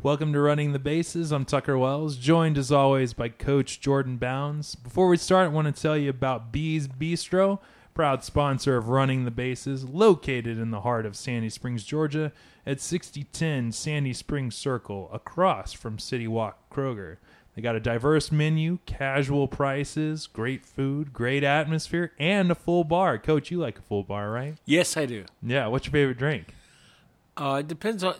Welcome to Running the Bases. I'm Tucker Wells, joined as always by Coach Jordan Bounds. Before we start, I want to tell you about Bee's Bistro, proud sponsor of Running the Bases, located in the heart of Sandy Springs, Georgia, at 6010 Sandy Springs Circle, across from City Walk Kroger. They got a diverse menu, casual prices, great food, great atmosphere, and a full bar. Coach, you like a full bar, right? Yes, I do. Yeah, what's your favorite drink? Depends on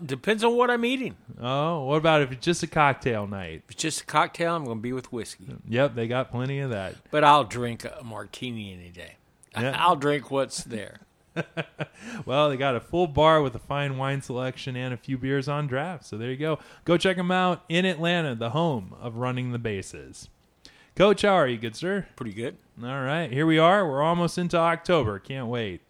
what I'm eating. Oh, what about if it's just a cocktail night? If it's just a cocktail, I'm going to be with whiskey. Yep, they got plenty of that. But I'll drink a martini any day. Yeah. I'll drink what's there. Well, they got a full bar with a fine wine selection and a few beers on draft. So there you go. Go check them out in Atlanta, the home of Running the Bases. Coach, how are you? Good, sir? Pretty good. All right. Here we are. We're almost into October. Can't wait.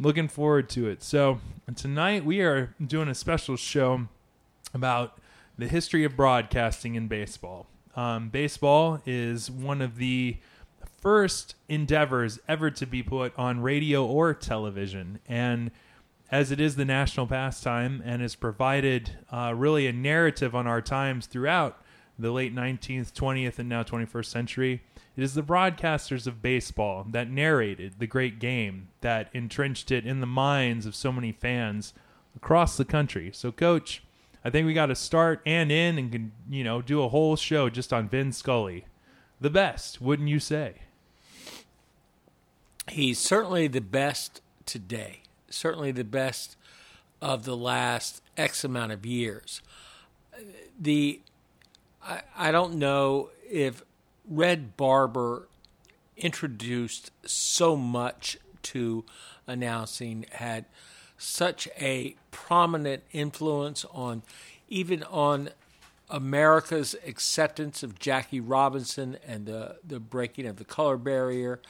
Looking forward to it. So tonight we are doing a special show about the history of broadcasting in baseball. Baseball is one of the first endeavors ever to be put on radio or television. And as it is the national pastime and has provided really a narrative on our times throughout the late 19th, 20th, and now 21st century, it is the broadcasters of baseball that narrated the great game that entrenched it in the minds of so many fans across the country. So, Coach, I think we got to start and end and can, you know, do a whole show just on Vin Scully. The best, wouldn't you say? He's certainly the best today. Certainly the best of the last X amount of years. I don't know if Red Barber introduced so much to announcing, had such a prominent influence on even on America's acceptance of Jackie Robinson and the breaking of the color barrier.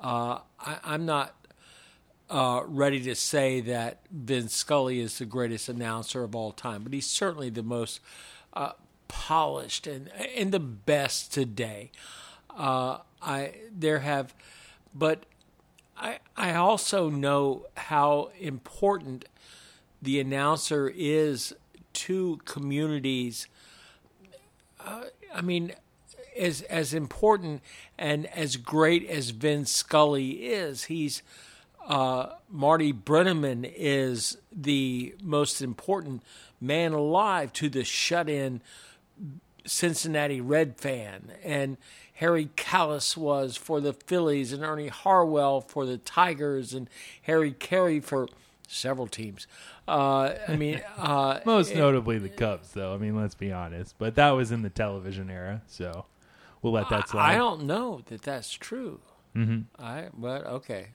I'm not ready to say that Vin Scully is the greatest announcer of all time, but he's certainly the most polished and the best today. I also know how important the announcer is to communities. As important and as great as Vin Scully is, he's Marty Brenneman is the most important man alive to the shut-in Cincinnati Red fan, and Harry Kalas was for the Phillies, and Ernie Harwell for the Tigers, and Harry Caray for several teams. Most notably the Cubs, though. I mean, let's be honest. But that was in the television era, so we'll let that slide. I don't know that that's true. Mm-hmm. But okay.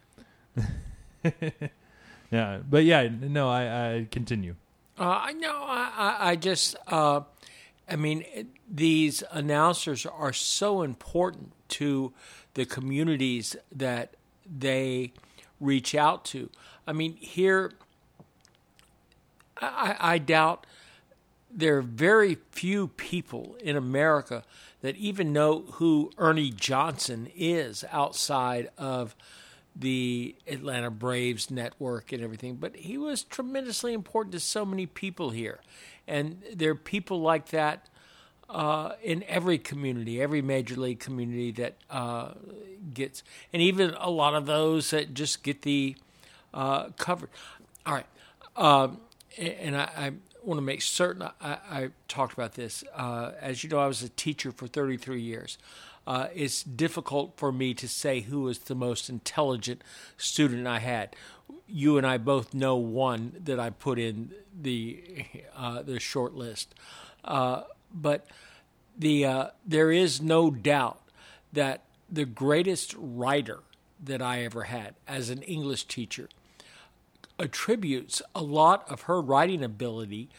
Yeah, but yeah, no, I continue. These announcers are so important to the communities that they reach out to. I mean, here, I doubt there are very few people in America that even know who Ernie Johnson is outside of the Atlanta Braves network and everything, but he was tremendously important to so many people here. And there are people like that in every community, every major league community that gets, and even a lot of those that just get the covered. All right. And I want to make certain I talked about this. As you know, I was a teacher for 33 years. It's difficult for me to say who was the most intelligent student I had. You and I both know one that I put in the short list. But there is no doubt that the greatest writer that I ever had as an English teacher attributes a lot of her writing ability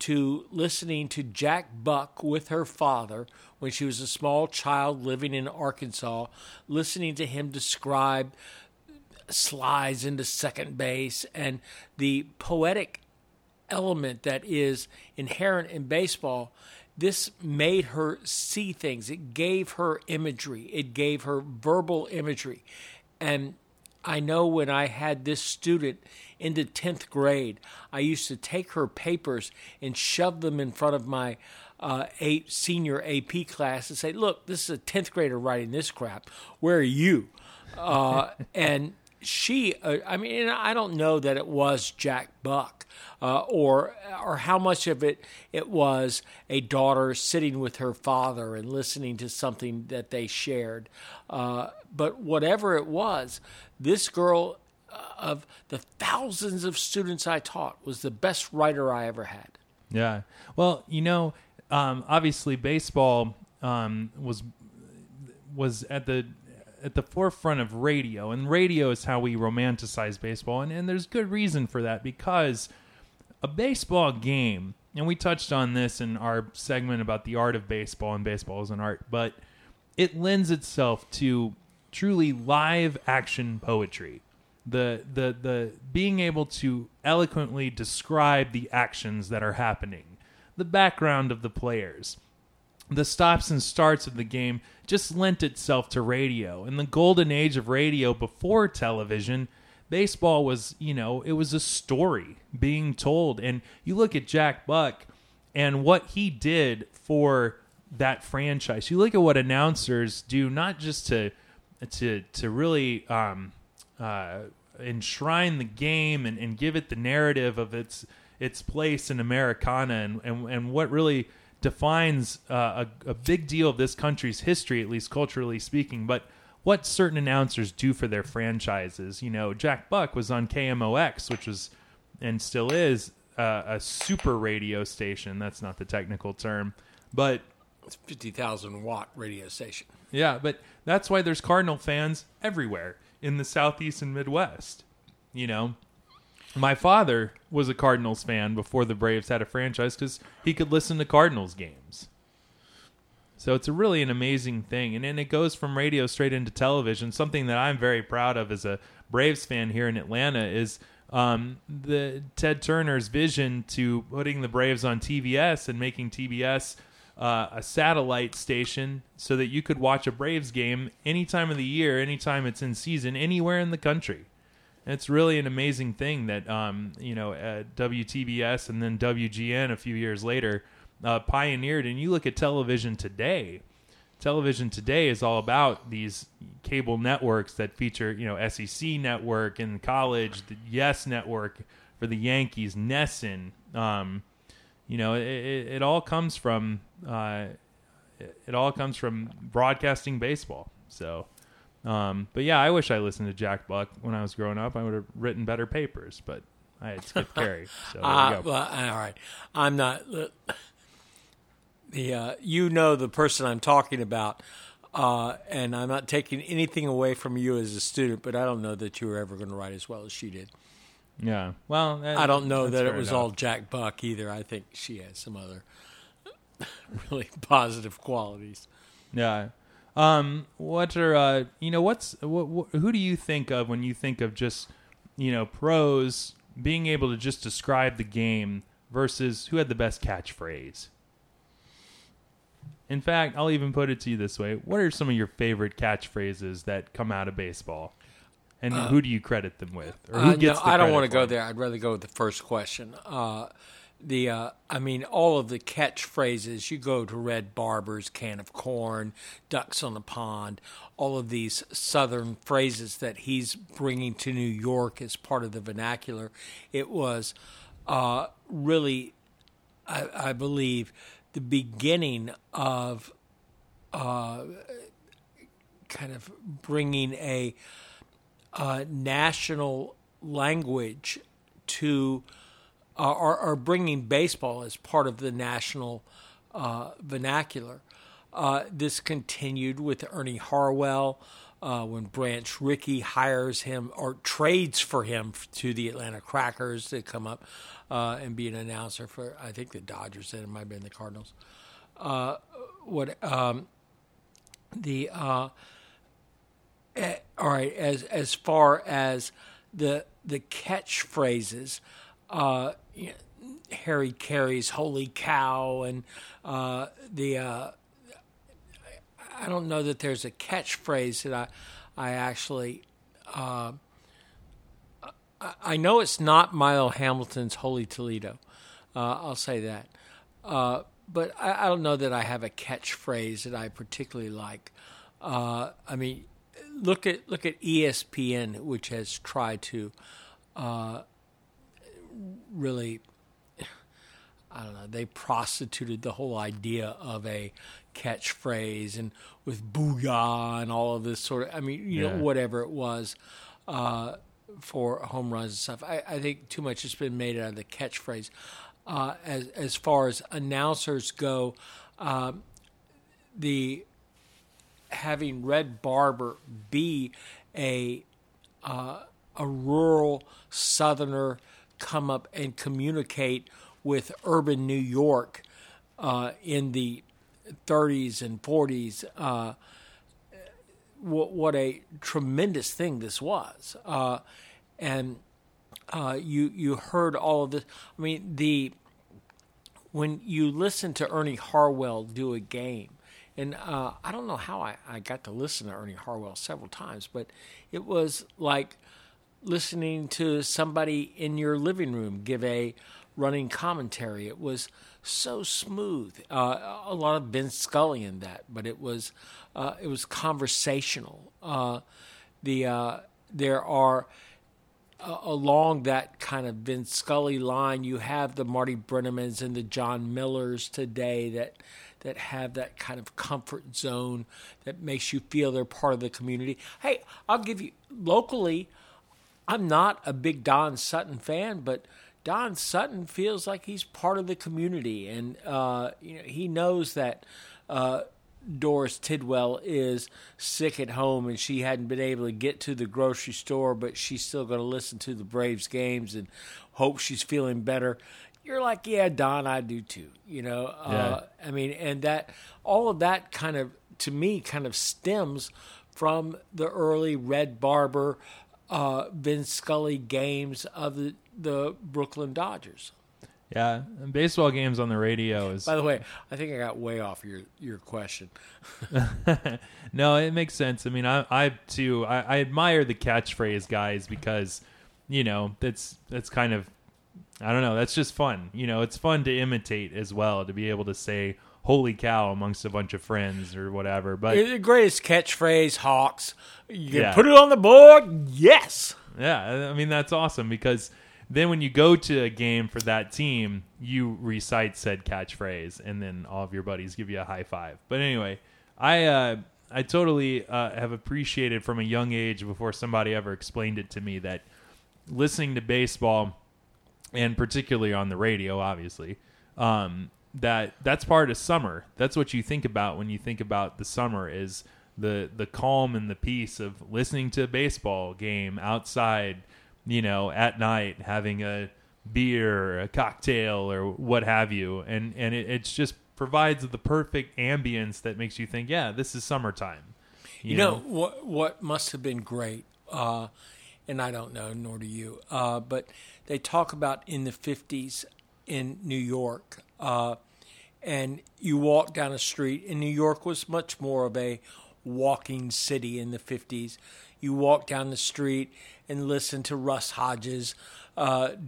to listening to Jack Buck with her father when she was a small child living in Arkansas, listening to him describe slides into second base and the poetic element that is inherent in baseball. This made her see things. It gave her imagery. It gave her verbal imagery. And I know when I had this student into 10th grade, I used to take her papers and shove them in front of my senior AP class and say, look, this is a 10th grader writing this crap. Where are you? And she, and I don't know that it was Jack Buck or how much of it was a daughter sitting with her father and listening to something that they shared. But whatever it was, this girl of the thousands of students I taught was the best writer I ever had. Yeah. Well, obviously baseball was at the forefront of radio, and radio is how we romanticize baseball. And there's good reason for that, because a baseball game, and we touched on this in our segment about the art of baseball and baseball as an art, but it lends itself to truly live action poetry. The being able to eloquently describe the actions that are happening, the background of the players, the stops and starts of the game just lent itself to radio. In the golden age of radio before television, baseball was, it was a story being told. And you look at Jack Buck and what he did for that franchise. You look at what announcers do, not just to really enshrine the game and give it the narrative of its place in Americana and what really defines a big deal of this country's history, at least culturally speaking, but what certain announcers do for their franchises. Jack Buck was on KMOX, which was and still is a super radio station. That's not the technical term, but it's 50,000 watt radio station. Yeah, but that's why there's Cardinal fans everywhere in the Southeast and Midwest. My father was a Cardinals fan before the Braves had a franchise, because he could listen to Cardinals games. So it's really an amazing thing. And then it goes from radio straight into television. Something that I'm very proud of as a Braves fan here in Atlanta is the Ted Turner's vision to putting the Braves on TBS and making TBS a satellite station so that you could watch a Braves game any time of the year, any time it's in season, anywhere in the country. It's really an amazing thing that, WTBS and then WGN a few years later pioneered. And you look at television today. Television today is all about these cable networks that feature, SEC Network in college, the YES Network for the Yankees, NESN. It all comes from broadcasting baseball. So. But yeah, I wish I listened to Jack Buck when I was growing up. I would have written better papers, but I had Skip Carey. So there you go. Well, all right. I'm not the person I'm talking about, and I'm not taking anything away from you as a student, but I don't know that you were ever going to write as well as she did. Yeah. Well, I don't know that it was all Jack Buck either. I think she has some other really positive qualities. Yeah. Who do you think of when you think of just, pros being able to just describe the game versus who had the best catchphrase? In fact, I'll even put it to you this way. What are some of your favorite catchphrases that come out of baseball, and who do you credit them with? Or who gets I don't want to go there. I'd rather go with the first question. All of the catchphrases, you go to Red Barber's Can of Corn, Ducks on the Pond, all of these Southern phrases that he's bringing to New York as part of the vernacular. It was really, I believe, the beginning of kind of bringing a national language to are bringing baseball as part of the national vernacular. This continued with Ernie Harwell when Branch Rickey hires him or trades for him to the Atlanta Crackers to come up and be an announcer for, I think, the Dodgers, and it might have been the Cardinals. All right, as far as the catchphrases. Harry Caray's "Holy Cow," and I don't know that there's a catchphrase that I actually I know it's not Milo Hamilton's Holy Toledo. I'll say that. But I don't know that I have a catchphrase that I particularly like. I mean, look at ESPN, which has tried to really, I don't know, they prostituted the whole idea of a catchphrase and with booyah and all of this sort of, I mean, you know, whatever it was for home runs and stuff. I think too much has been made out of the catchphrase. As far as announcers go, the having Red Barber be a rural Southerner come up and communicate with urban New York in the 30s and 40s, what a tremendous thing this was, you heard all of this. I mean, when you listen to Ernie Harwell do a game, and I don't know how I got to listen to Ernie Harwell several times, but it was like listening to somebody in your living room give a running commentary. It was so smooth. A lot of Vin Scully in that, but it was conversational. There are. Along that kind of Vin Scully line, you have the Marty Brennemans and the John Millers today that have that kind of comfort zone that makes you feel they're part of the community. Hey, I'll give you, locally, I'm not a big Don Sutton fan, but Don Sutton feels like he's part of the community. And he knows that Doris Tidwell is sick at home and she hadn't been able to get to the grocery store, but she's still going to listen to the Braves games and hope she's feeling better. You're like, yeah, Don, I do too. I mean, and that, all of that kind of, to me, kind of stems from the early Red Barber, Vin Scully games of the Brooklyn Dodgers. Yeah, and baseball games on the radio is... By the way, I think I got way off your question. No, it makes sense. I mean, I admire the catchphrase guys because, that's kind of, I don't know, that's just fun. It's fun to imitate as well, to be able to say, holy cow, amongst a bunch of friends or whatever. But the greatest catchphrase, Hawks, you can put it on the board, yes! Yeah, I mean, that's awesome because... Then when you go to a game for that team, you recite said catchphrase, and then all of your buddies give you a high five. But anyway, I totally have appreciated from a young age, before somebody ever explained it to me, that listening to baseball, and particularly on the radio, obviously, that's part of summer. That's what you think about when you think about the summer is the calm and the peace of listening to a baseball game outside, at night, having a beer, or a cocktail, or what have you. And it just provides the perfect ambience that makes you think, yeah, this is summertime. You know what must have been great, and I don't know, nor do you, but they talk about in the 50s in New York, and you walk down a street, and New York was much more of a walking city in the 50s. You walk down the street and listen to Russ Hodges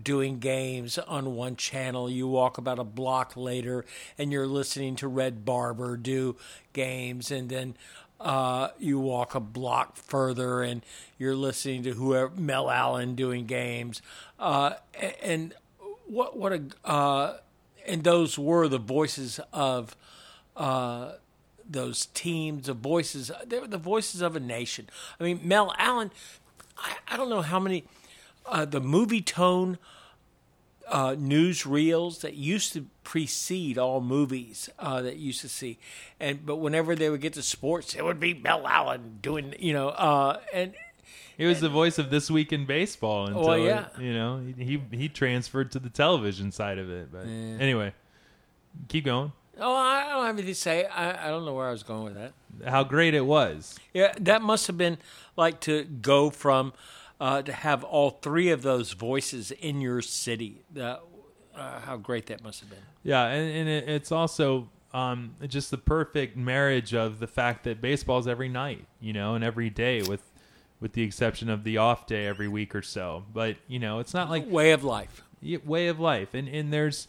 doing games on one channel. You walk about a block later, and you're listening to Red Barber do games. And then you walk a block further, and you're listening to Mel Allen doing games. And those were the voices of those teams, the voices. They were the voices of a nation. I mean, Mel Allen. I don't know how many the movie tone newsreels that used to precede all movies that you used to see, but whenever they would get to sports, it would be Mel Allen doing, and he was the voice of This Week in Baseball until he transferred to the television side of it. But anyway, keep going. Oh, I don't have anything to say. I don't know where I was going with that. How great it was. Yeah, that must have been like to go from, to have all three of those voices in your city. How great that must have been. Yeah, and it's also just the perfect marriage of the fact that baseball's every night, and every day with with the exception of the off day every week or so. But, you know, it's not like... Way of life. Way of life. And there's...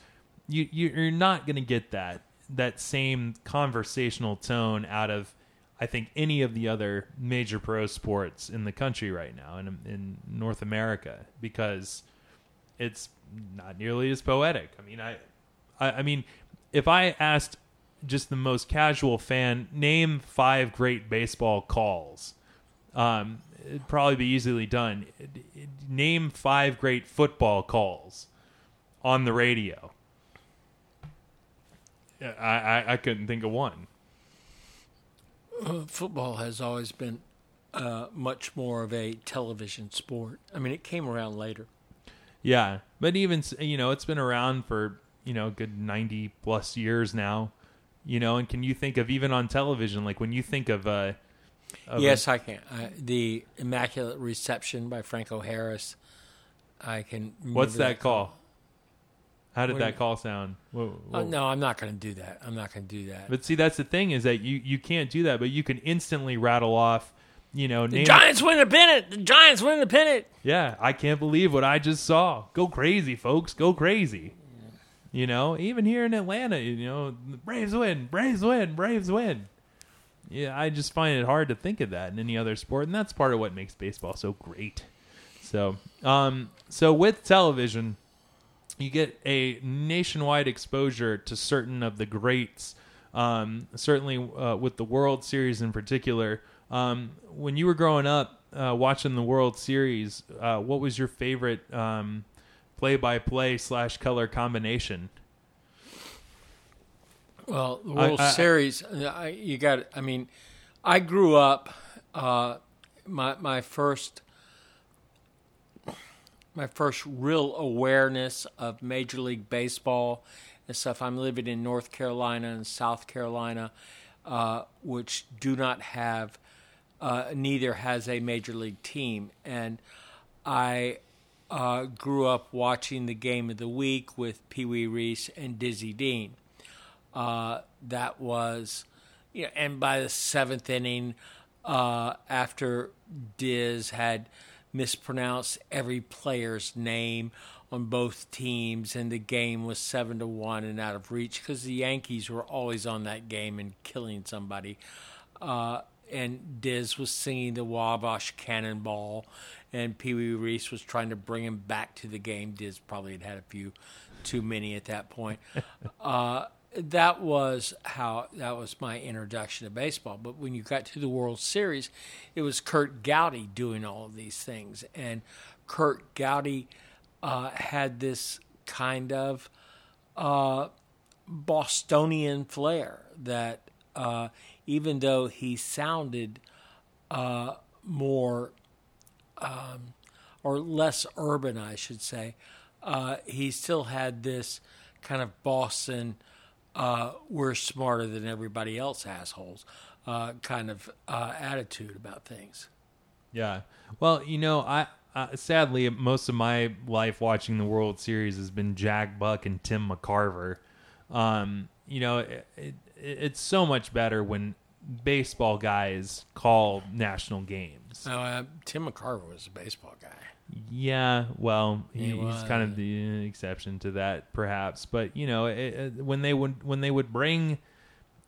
You're not going to get that same conversational tone out of, I think, any of the other major pro sports in the country right now, and in North America, because it's not nearly as poetic. I mean, I mean, if I asked just the most casual fan, name 5 great baseball calls, it'd probably be easily done. Name 5 great football calls on the radio. I couldn't think of one. Football has always been much more of a television sport. I mean, it came around later. Yeah, but even, you know, it's been around for, you know, a good 90 plus years now. You know, and can you think of, even on television, like when you think of... I can. The Immaculate Reception by Franco Harris. I can... What's that call? How did that call sound? Whoa. No, I'm not going to do that. But see, that's the thing, is that you can't do that, but you can instantly rattle off, you know... The Giants win the pennant! The Giants win the pennant! Yeah, I can't believe what I just saw. Go crazy, folks. Go crazy. Yeah. You know, even here in Atlanta, you know, Braves win, Braves win, Braves win. Yeah, I just find it hard to think of that in any other sport, and that's part of what makes baseball so great. So with television... You get a nationwide exposure to certain of the greats, certainly with the World Series in particular. When you were growing up watching the World Series, what was your favorite play-by-play / color combination? Well, the World Series, you got it. I mean, I grew up, my first real awareness of Major League Baseball and stuff. I'm living in North Carolina and South Carolina, which do not have, neither has a Major League team. And I grew up watching the Game of the Week with Pee Wee Reese and Dizzy Dean. That was, you know, and by the 7th inning, after Diz had mispronounced every player's name on both teams, and the game was 7-1 and out of reach because the Yankees were always on that game and killing somebody. And Diz was singing the Wabash Cannonball, and Pee Wee Reese was trying to bring him back to the game. Diz probably had a few too many at that point. That was my introduction to baseball. But when you got to the World Series, it was Kurt Gowdy doing all of these things. And Kurt Gowdy had this kind of Bostonian flair that even though he sounded more or less urban, I should say, he still had this kind of Boston... we're smarter than everybody else, assholes, kind of attitude about things. Yeah. Well, you know, I sadly, most of my life watching the World Series has been Jack Buck and Tim McCarver. You know, it's so much better when baseball guys call national games. Tim McCarver was a baseball guy. Yeah, well, he's kind of the exception to that, perhaps. But you know, when they would bring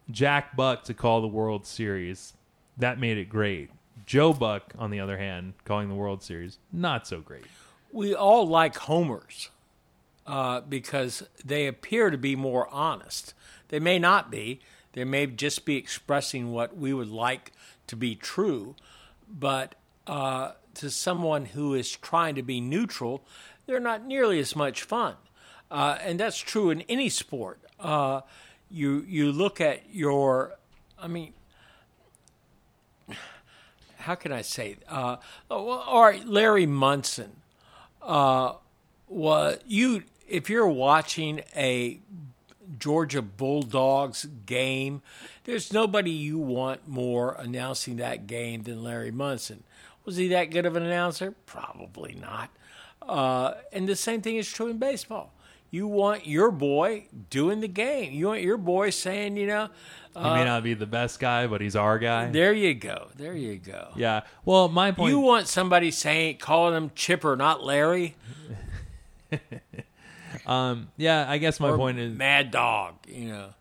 Jack Buck to call the World Series, that made it great. Joe Buck, on the other hand, calling the World Series, not so great. We all like homers because they appear to be more honest. They may not be. They may just be expressing what we would like to be true, but. To someone who is trying to be neutral, they're not nearly as much fun. And that's true in any sport. You look at your, I mean, how can I say? All right, Larry Munson. If you're watching a Georgia Bulldogs game, there's nobody you want more announcing that game than Larry Munson. Was he that good of an announcer? Probably not. And the same thing is true in baseball. You want your boy doing the game. You want your boy saying, you know... he may not be the best guy, but he's our guy. There you go. There you go. Yeah. Well, my point... You want somebody saying, calling him Chipper, not Larry. Yeah, I guess my point is... Mad Dog, you know.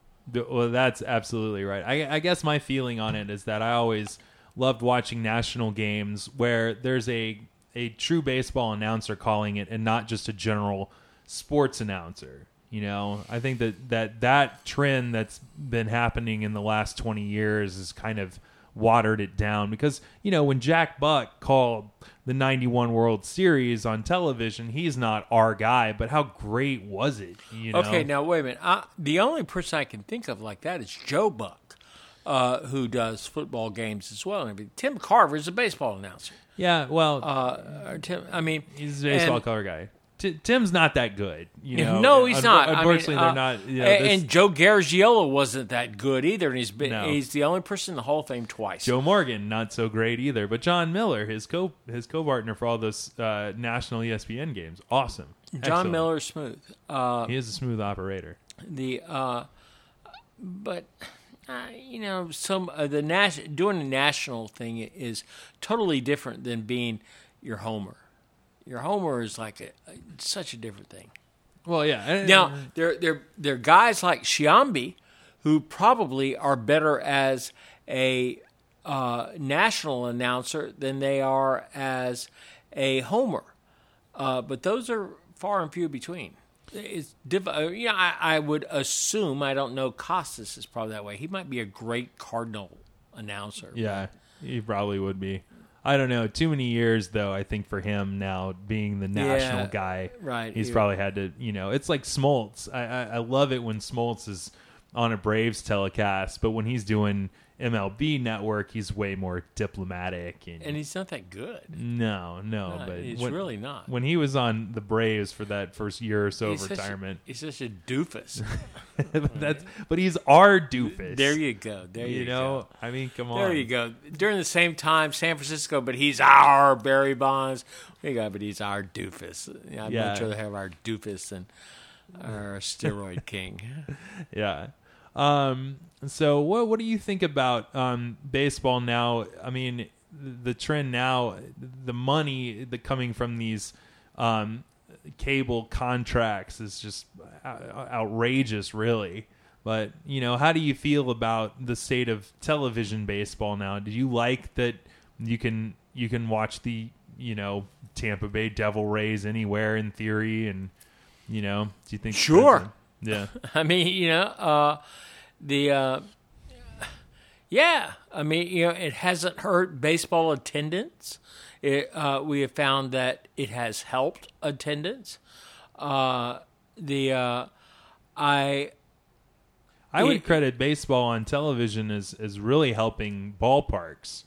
Well, that's absolutely right. I guess my feeling on it is that I always loved watching national games where there's a true baseball announcer calling it and not just a general sports announcer. You know, I think that trend that's been happening in the last 20 years has kind of watered it down because, you know, when Jack Buck called the 91 World Series on television, he's not our guy, but how great was it? You know? Okay, now, wait a minute. The only person I can think of like that is Joe Buck, who does football games as well. Tim McCarver is a baseball announcer. Yeah, well, he's a baseball color guy. Tim's not that good, you know. No, he's not. Unfortunately, they're not. You know, and Joe Garagiola wasn't that good either, and he's the only person in the Hall of Fame twice. Joe Morgan, not so great either, but John Miller, his co partner for all those national ESPN games, awesome. John Miller's smooth. He is a smooth operator. Doing a national thing is totally different than being your homer. Your homer is like such a different thing. Well, yeah. Now, there are guys like Sciambi who probably are better as a national announcer than they are as a homer. But those are far and few between. I would assume, I don't know, Costas is probably that way. He might be a great Cardinal announcer. Yeah, he probably would be. I don't know. Too many years, though, I think, for him now being the national guy. Right. He's probably had to, you know, it's like Smoltz. I love it when Smoltz is on a Braves telecast, but when he's doing MLB Network, he's way more diplomatic. And he's not that good. No. But he's really not. When he was on the Braves for that first year or so of retirement. He's such a doofus. But he's our doofus. There you go. You know, I mean, come on. There you go. During the same time, San Francisco, but he's our Barry Bonds. There you go, but he's our doofus. I'd much rather have our doofus than our steroid king. Yeah. So what do you think about baseball now? I mean, the trend now, the money coming from these cable contracts is just outrageous, really. But, you know, how do you feel about the state of television baseball now? Do you like that you can watch the, you know, Tampa Bay Devil Rays anywhere in theory? And, you know, do you think... Sure. Yeah. I mean, you know, I mean, you know, it hasn't hurt baseball attendance. We have found that it has helped attendance. I would credit baseball on television as really helping ballparks.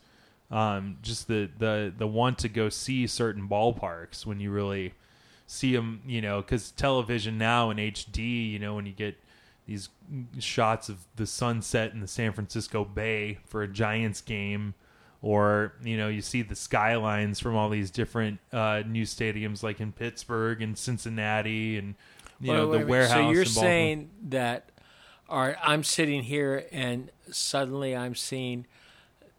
Just the want to go see certain ballparks when you really see them, you know, because television now in HD, you know, when you get these shots of the sunset in the San Francisco Bay for a Giants game, or, you know, you see the skylines from all these different new stadiums like in Pittsburgh and Cincinnati and, you know, the warehouse. So you're saying that, all right, I'm sitting here and suddenly I'm seeing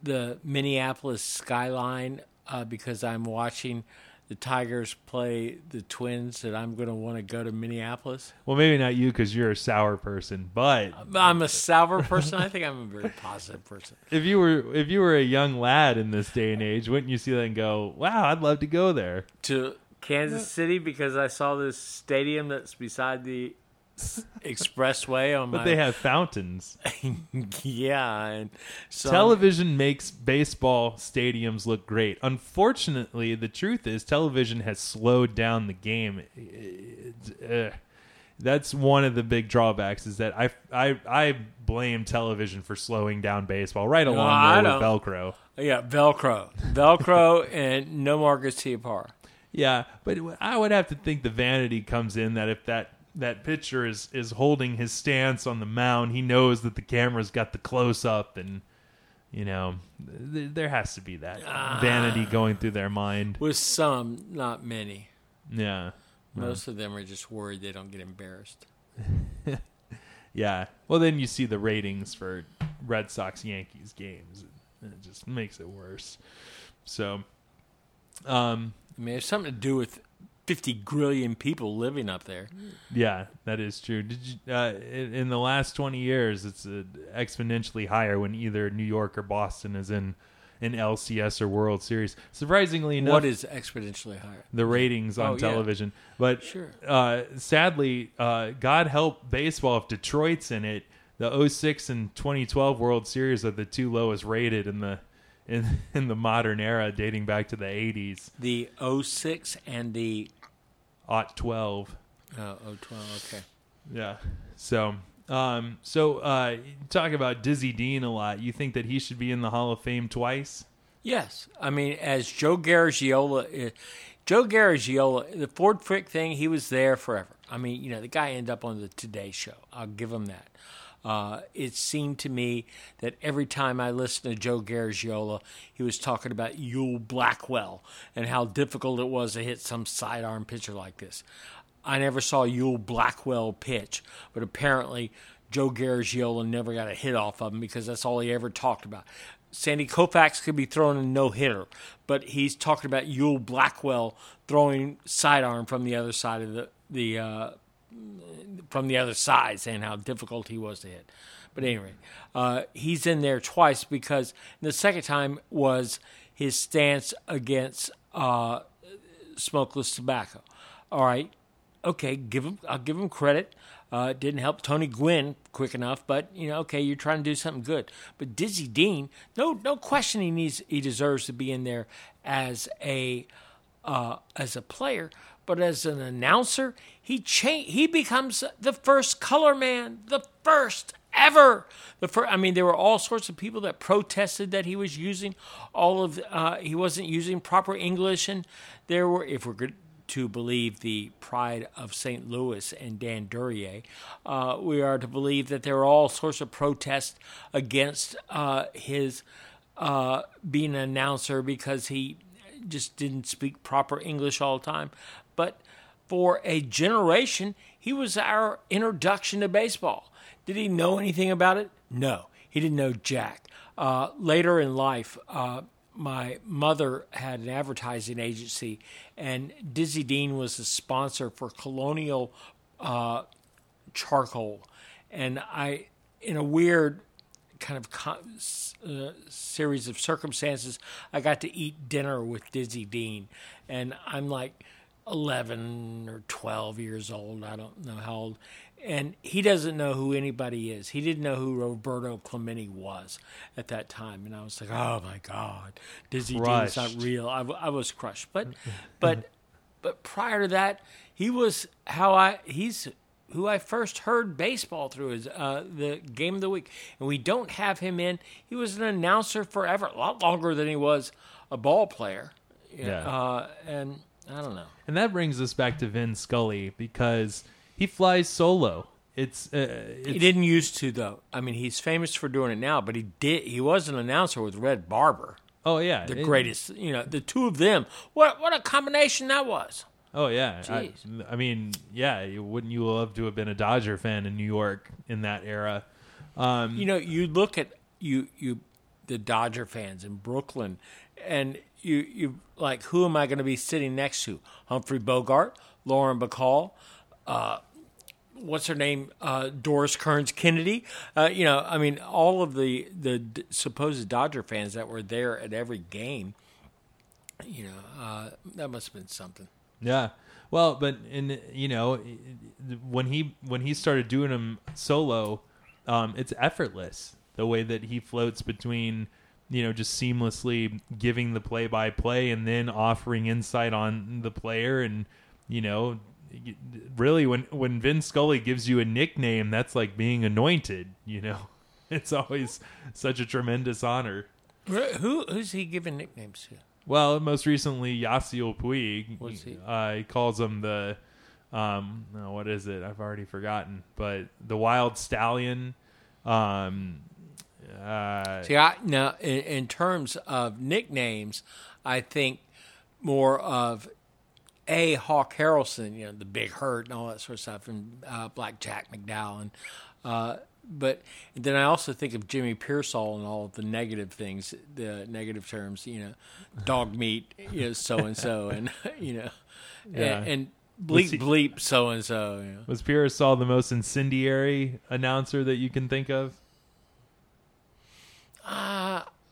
the Minneapolis skyline because I'm watching the Tigers play the Twins, that I'm going to want to go to Minneapolis? Well, maybe not you because you're a sour person, but... I'm a sour person? I think I'm a very positive person. If you were a young lad in this day and age, wouldn't you see that and go, wow, I'd love to go there? To Kansas City because I saw this stadium that's beside the expressway on my... But they have fountains. Yeah. And so television makes baseball stadiums look great. Unfortunately, the truth is television has slowed down the game. That's one of the big drawbacks, is that I blame television for slowing down baseball right along with Velcro. Yeah, Velcro and no Marcus Teapar. Yeah, but I would have to think the vanity comes in that if that pitcher is holding his stance on the mound, he knows that the camera's got the close-up, and, you know, there has to be that vanity going through their mind. With some, not many. Yeah. Most of them are just worried they don't get embarrassed. Yeah. Well, then you see the ratings for Red Sox-Yankees games, and it just makes it worse. So, I mean, it's something to do with 50 grillion people living up there. Yeah, that is true. Did you, in the last 20 years, it's exponentially higher when either New York or Boston is in an LCS or World Series. Surprisingly enough, what is exponentially higher? The ratings on television. Yeah. But sure. Sadly, God help baseball if Detroit's in it. The 2006 and 2012 World Series are the two lowest rated in the modern era, dating back to the 80s. The 2006 and the 2012. Oh, 2012. Okay. Yeah. So. You talk about Dizzy Dean a lot. You think that he should be in the Hall of Fame twice? Yes. I mean, as Joe Garagiola, the Ford Frick thing, he was there forever. I mean, you know, the guy ended up on the Today Show. I'll give him that. It seemed to me that every time I listened to Joe Garagiola, he was talking about Ewell Blackwell and how difficult it was to hit some sidearm pitcher like this. I never saw Ewell Blackwell pitch, but apparently Joe Garagiola never got a hit off of him because that's all he ever talked about. Sandy Koufax could be throwing a no-hitter, but he's talking about Ewell Blackwell throwing sidearm from the other side of the other side, saying how difficult he was to hit. But anyway, he's in there twice because the second time was his stance against smokeless tobacco. All right. Okay, I'll give him credit. It didn't help Tony Gwynn quick enough, but you know, okay, you're trying to do something good. But Dizzy Dean, no question, he deserves to be in there as a player, but as an announcer, he becomes the first color man, the first ever. There were all sorts of people that protested that he was using he wasn't using proper English, and there were, if we're good to believe the Pride of St. Louis and Dan Duryea, we are to believe that there are all sorts of protests against his being an announcer because he just didn't speak proper English all the time. But for a generation, he was our introduction to baseball. Did he know anything about it? No, he didn't know jack. Later in life, my mother had an advertising agency, and Dizzy Dean was the sponsor for Colonial Charcoal. And I, in a weird kind of series of circumstances, I got to eat dinner with Dizzy Dean. And I'm like 11 or 12 years old. I don't know how old. And he doesn't know who anybody is. He didn't know who Roberto Clemente was at that time. And I was like, oh, my God, Dizzy Dean's not real. I was crushed. But prior to that, he's who I first heard baseball through, is the Game of the Week. And we don't have him in. He was an announcer forever, a lot longer than he was a ball player. Yeah. And I don't know. And that brings us back to Vin Scully, because – he flies solo. He didn't used to, though. I mean, he's famous for doing it now, but he was an announcer with Red Barber. Oh yeah, the greatest. You know, the two of them. What a combination that was. Oh yeah. I mean, yeah. Wouldn't you love to have been a Dodger fan in New York in that era? You know, you look at the Dodger fans in Brooklyn, and you like, who am I going to be sitting next to? Humphrey Bogart, Lauren Bacall. What's her name? Doris Kearns Kennedy. You know, I mean, all of the supposed Dodger fans that were there at every game. You know, that must have been something. Yeah. Well, but in, you know, when he started doing them solo, it's effortless the way that he floats between, you know, just seamlessly giving the play by play and then offering insight on the player, and you know. Really, when Vin Scully gives you a nickname, that's like being anointed. You know, it's always such a tremendous honor. Who's he giving nicknames to? Well, most recently, Yasiel Puig. What's he? He calls him the what is it? I've already forgotten. But the Wild Stallion. Now, in terms of nicknames, I think more of A. Hawk Harrelson, you know, the Big Hurt and all that sort of stuff, and Black Jack McDowell. And, but then I also think of Jimmy Pearsall and all of the negative things, the negative terms, you know, dog meat, you know, so-and-so, and, you know, yeah. and bleep, bleep, so-and-so. You know. Was Pearsall the most incendiary announcer that you can think of?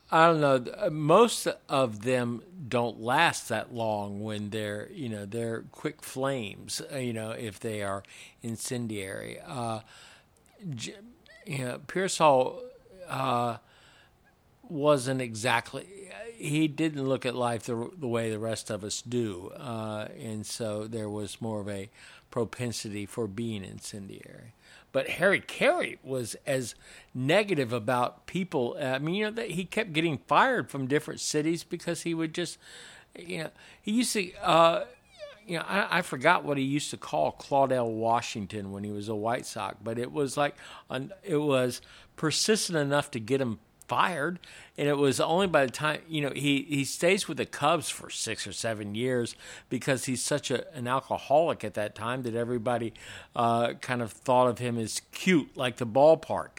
I don't know. Most of them don't last that long when they're, you know, they're quick flames, you know, if they are incendiary. You know, Pearsall wasn't exactly, he didn't look at life the way the rest of us do. And so there was more of a propensity for being incendiary. But Harry Caray was as negative about people. I mean, you know, that he kept getting fired from different cities because he would just, you know, he used to, you know, I forgot what he used to call Claudel Washington when he was a White Sox, but it was like, it was persistent enough to get him fired, and it was only by the time, you know, he stays with the Cubs for 6 or 7 years because he's such an alcoholic at that time that everybody kind of thought of him as cute, like the ballpark.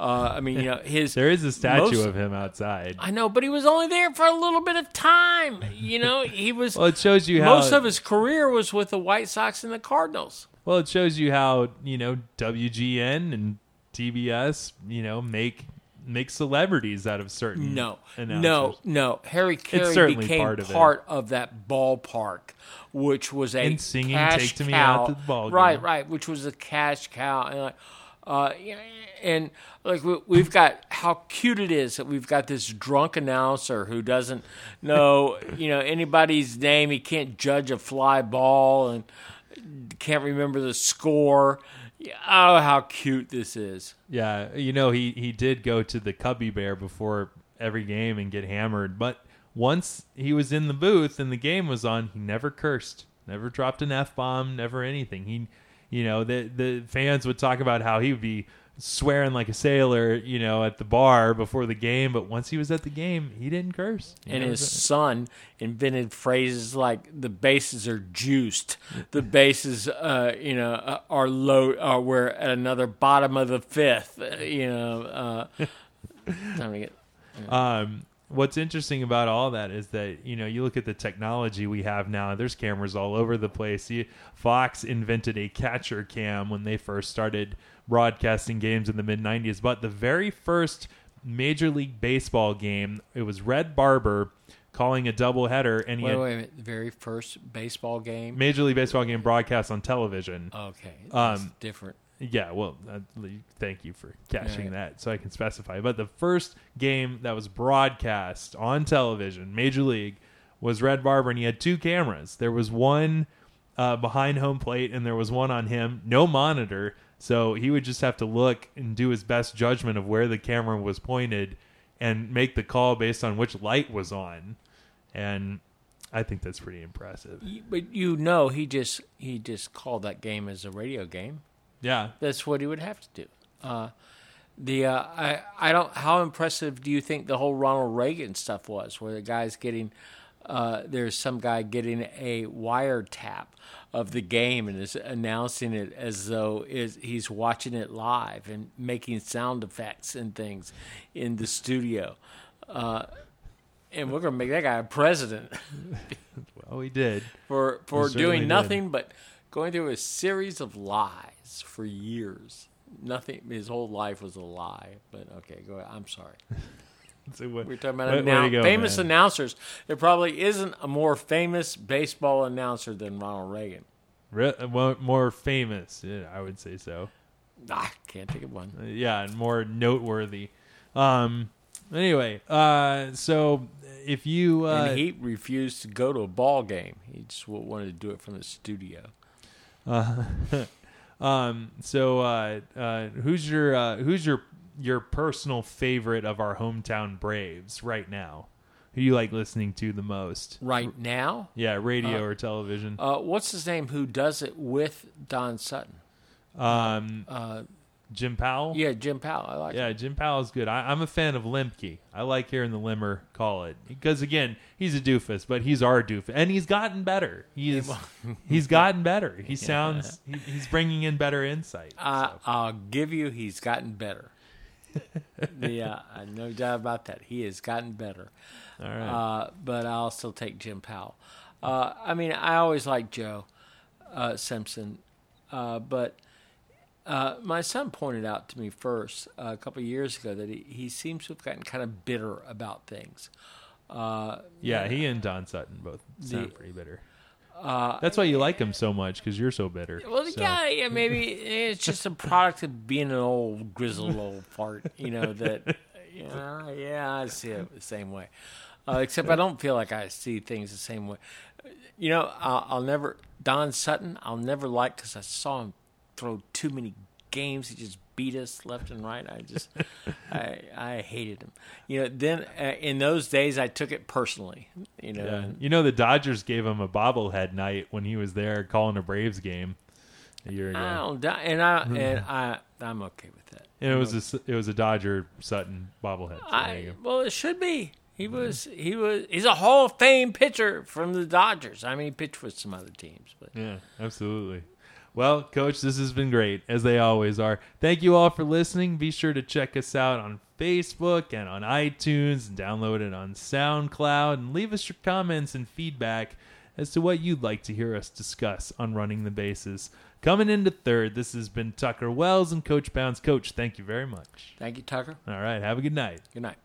I mean, you know, his there is a statue of him outside. I know, but he was only there for a little bit of time. You know, he was. Well, it shows you how most of his career was with the White Sox and the Cardinals. Well, it shows you how, you know, WGN and TBS, you know, make celebrities out of certain announcers. No. Harry Caray became part of that ballpark, which was a and singing cash take cow. To me out to the ball game. Right, which was a cash cow. And like, we've got how cute it is that we've got this drunk announcer who doesn't know anybody's name. He can't judge a fly ball and can't remember the score. Oh, how cute this is. Yeah, you know, he did go to the Cubby Bear before every game and get hammered. But once he was in the booth and the game was on, he never cursed, never dropped an F-bomb, never anything. He, you know, the fans would talk about how he would be swearing like a sailor, you know, at the bar before the game. But once he was at the game, he didn't curse. And his son invented phrases like the bases are juiced. The bases, are low, we're at another bottom of the fifth, time to get, what's interesting about all that is that, you know, you look at the technology we have now. There's cameras all over the place. Fox invented a catcher cam when they first started broadcasting games in the mid-90s, but the very first Major League Baseball game, it was Red Barber calling a doubleheader. And wait a minute. The very first baseball game? Major League Baseball game broadcast on television. Okay. That's different. Yeah, well, thank you for catching that so I can specify. But the first game that was broadcast on television, Major League, was Red Barber, and he had two cameras. There was one behind home plate, and there was one on him. No monitor. So he would just have to look and do his best judgment of where the camera was pointed and make the call based on which light was on. And I think that's pretty impressive. But you know, he just called that game as a radio game. Yeah. That's what he would have to do. I don't, how impressive do you think the whole Ronald Reagan stuff was, where the guy's getting there's some guy getting a wiretap of the game and is announcing it as though he's watching it live and making sound effects and things in the studio. And we're going to make that guy a president. Well, he did. For doing nothing but going through a series of lies for years. Nothing. His whole life was a lie. But okay, go ahead. I'm sorry. We're talking about famous announcers. There probably isn't a more famous baseball announcer than Ronald Reagan. More famous, I would say so. I can't think of one. Yeah, and more noteworthy. Anyway, so if you... and he refused to go to a ball game. He just wanted to do it from the studio. Who's your... your personal favorite of our hometown Braves right now? Who you like listening to the most right now? Yeah, radio or television. What's his name? Who does it with Don Sutton? Jim Powell? Yeah, Jim Powell. I like him. Jim Powell's good. I'm a fan of Lemke. I like hearing the Limmer call it. Because, again, he's a doofus, but he's our doofus. And he's gotten better. He's gotten better. He sounds... He's bringing in better insight. I'll give you he's gotten better. Yeah, no doubt about that. He has gotten better. All right. But I'll still take Jim Powell. I always liked Joe Simpson. But my son pointed out to me first a couple of years ago that he seems to have gotten kind of bitter about things. He and Don Sutton both sound pretty bitter. That's why you like him so much, because you're so bitter. Well, so. Yeah, maybe it's just a product of being an old, grizzled old fart, I see it the same way. Except I don't feel like I see things the same way. Don Sutton, I'll never like, because I saw him throw too many games. He just beat us left and right. I hated him. Then in those days, I took it personally. The Dodgers gave him a bobblehead night when he was there calling a Braves game a year ago. I'm okay with that. And it was a Dodger Sutton bobblehead. It should be. He's a Hall of Fame pitcher from the Dodgers. I mean, he pitched with some other teams, but yeah, absolutely. Well, Coach, this has been great, as they always are. Thank you all for listening. Be sure to check us out on Facebook and on iTunes, and download it on SoundCloud, and leave us your comments and feedback as to what you'd like to hear us discuss on Running the Bases. Coming into third, this has been Tucker Wells and Coach Bounds. Coach, thank you very much. Thank you, Tucker. All right, have a good night. Good night.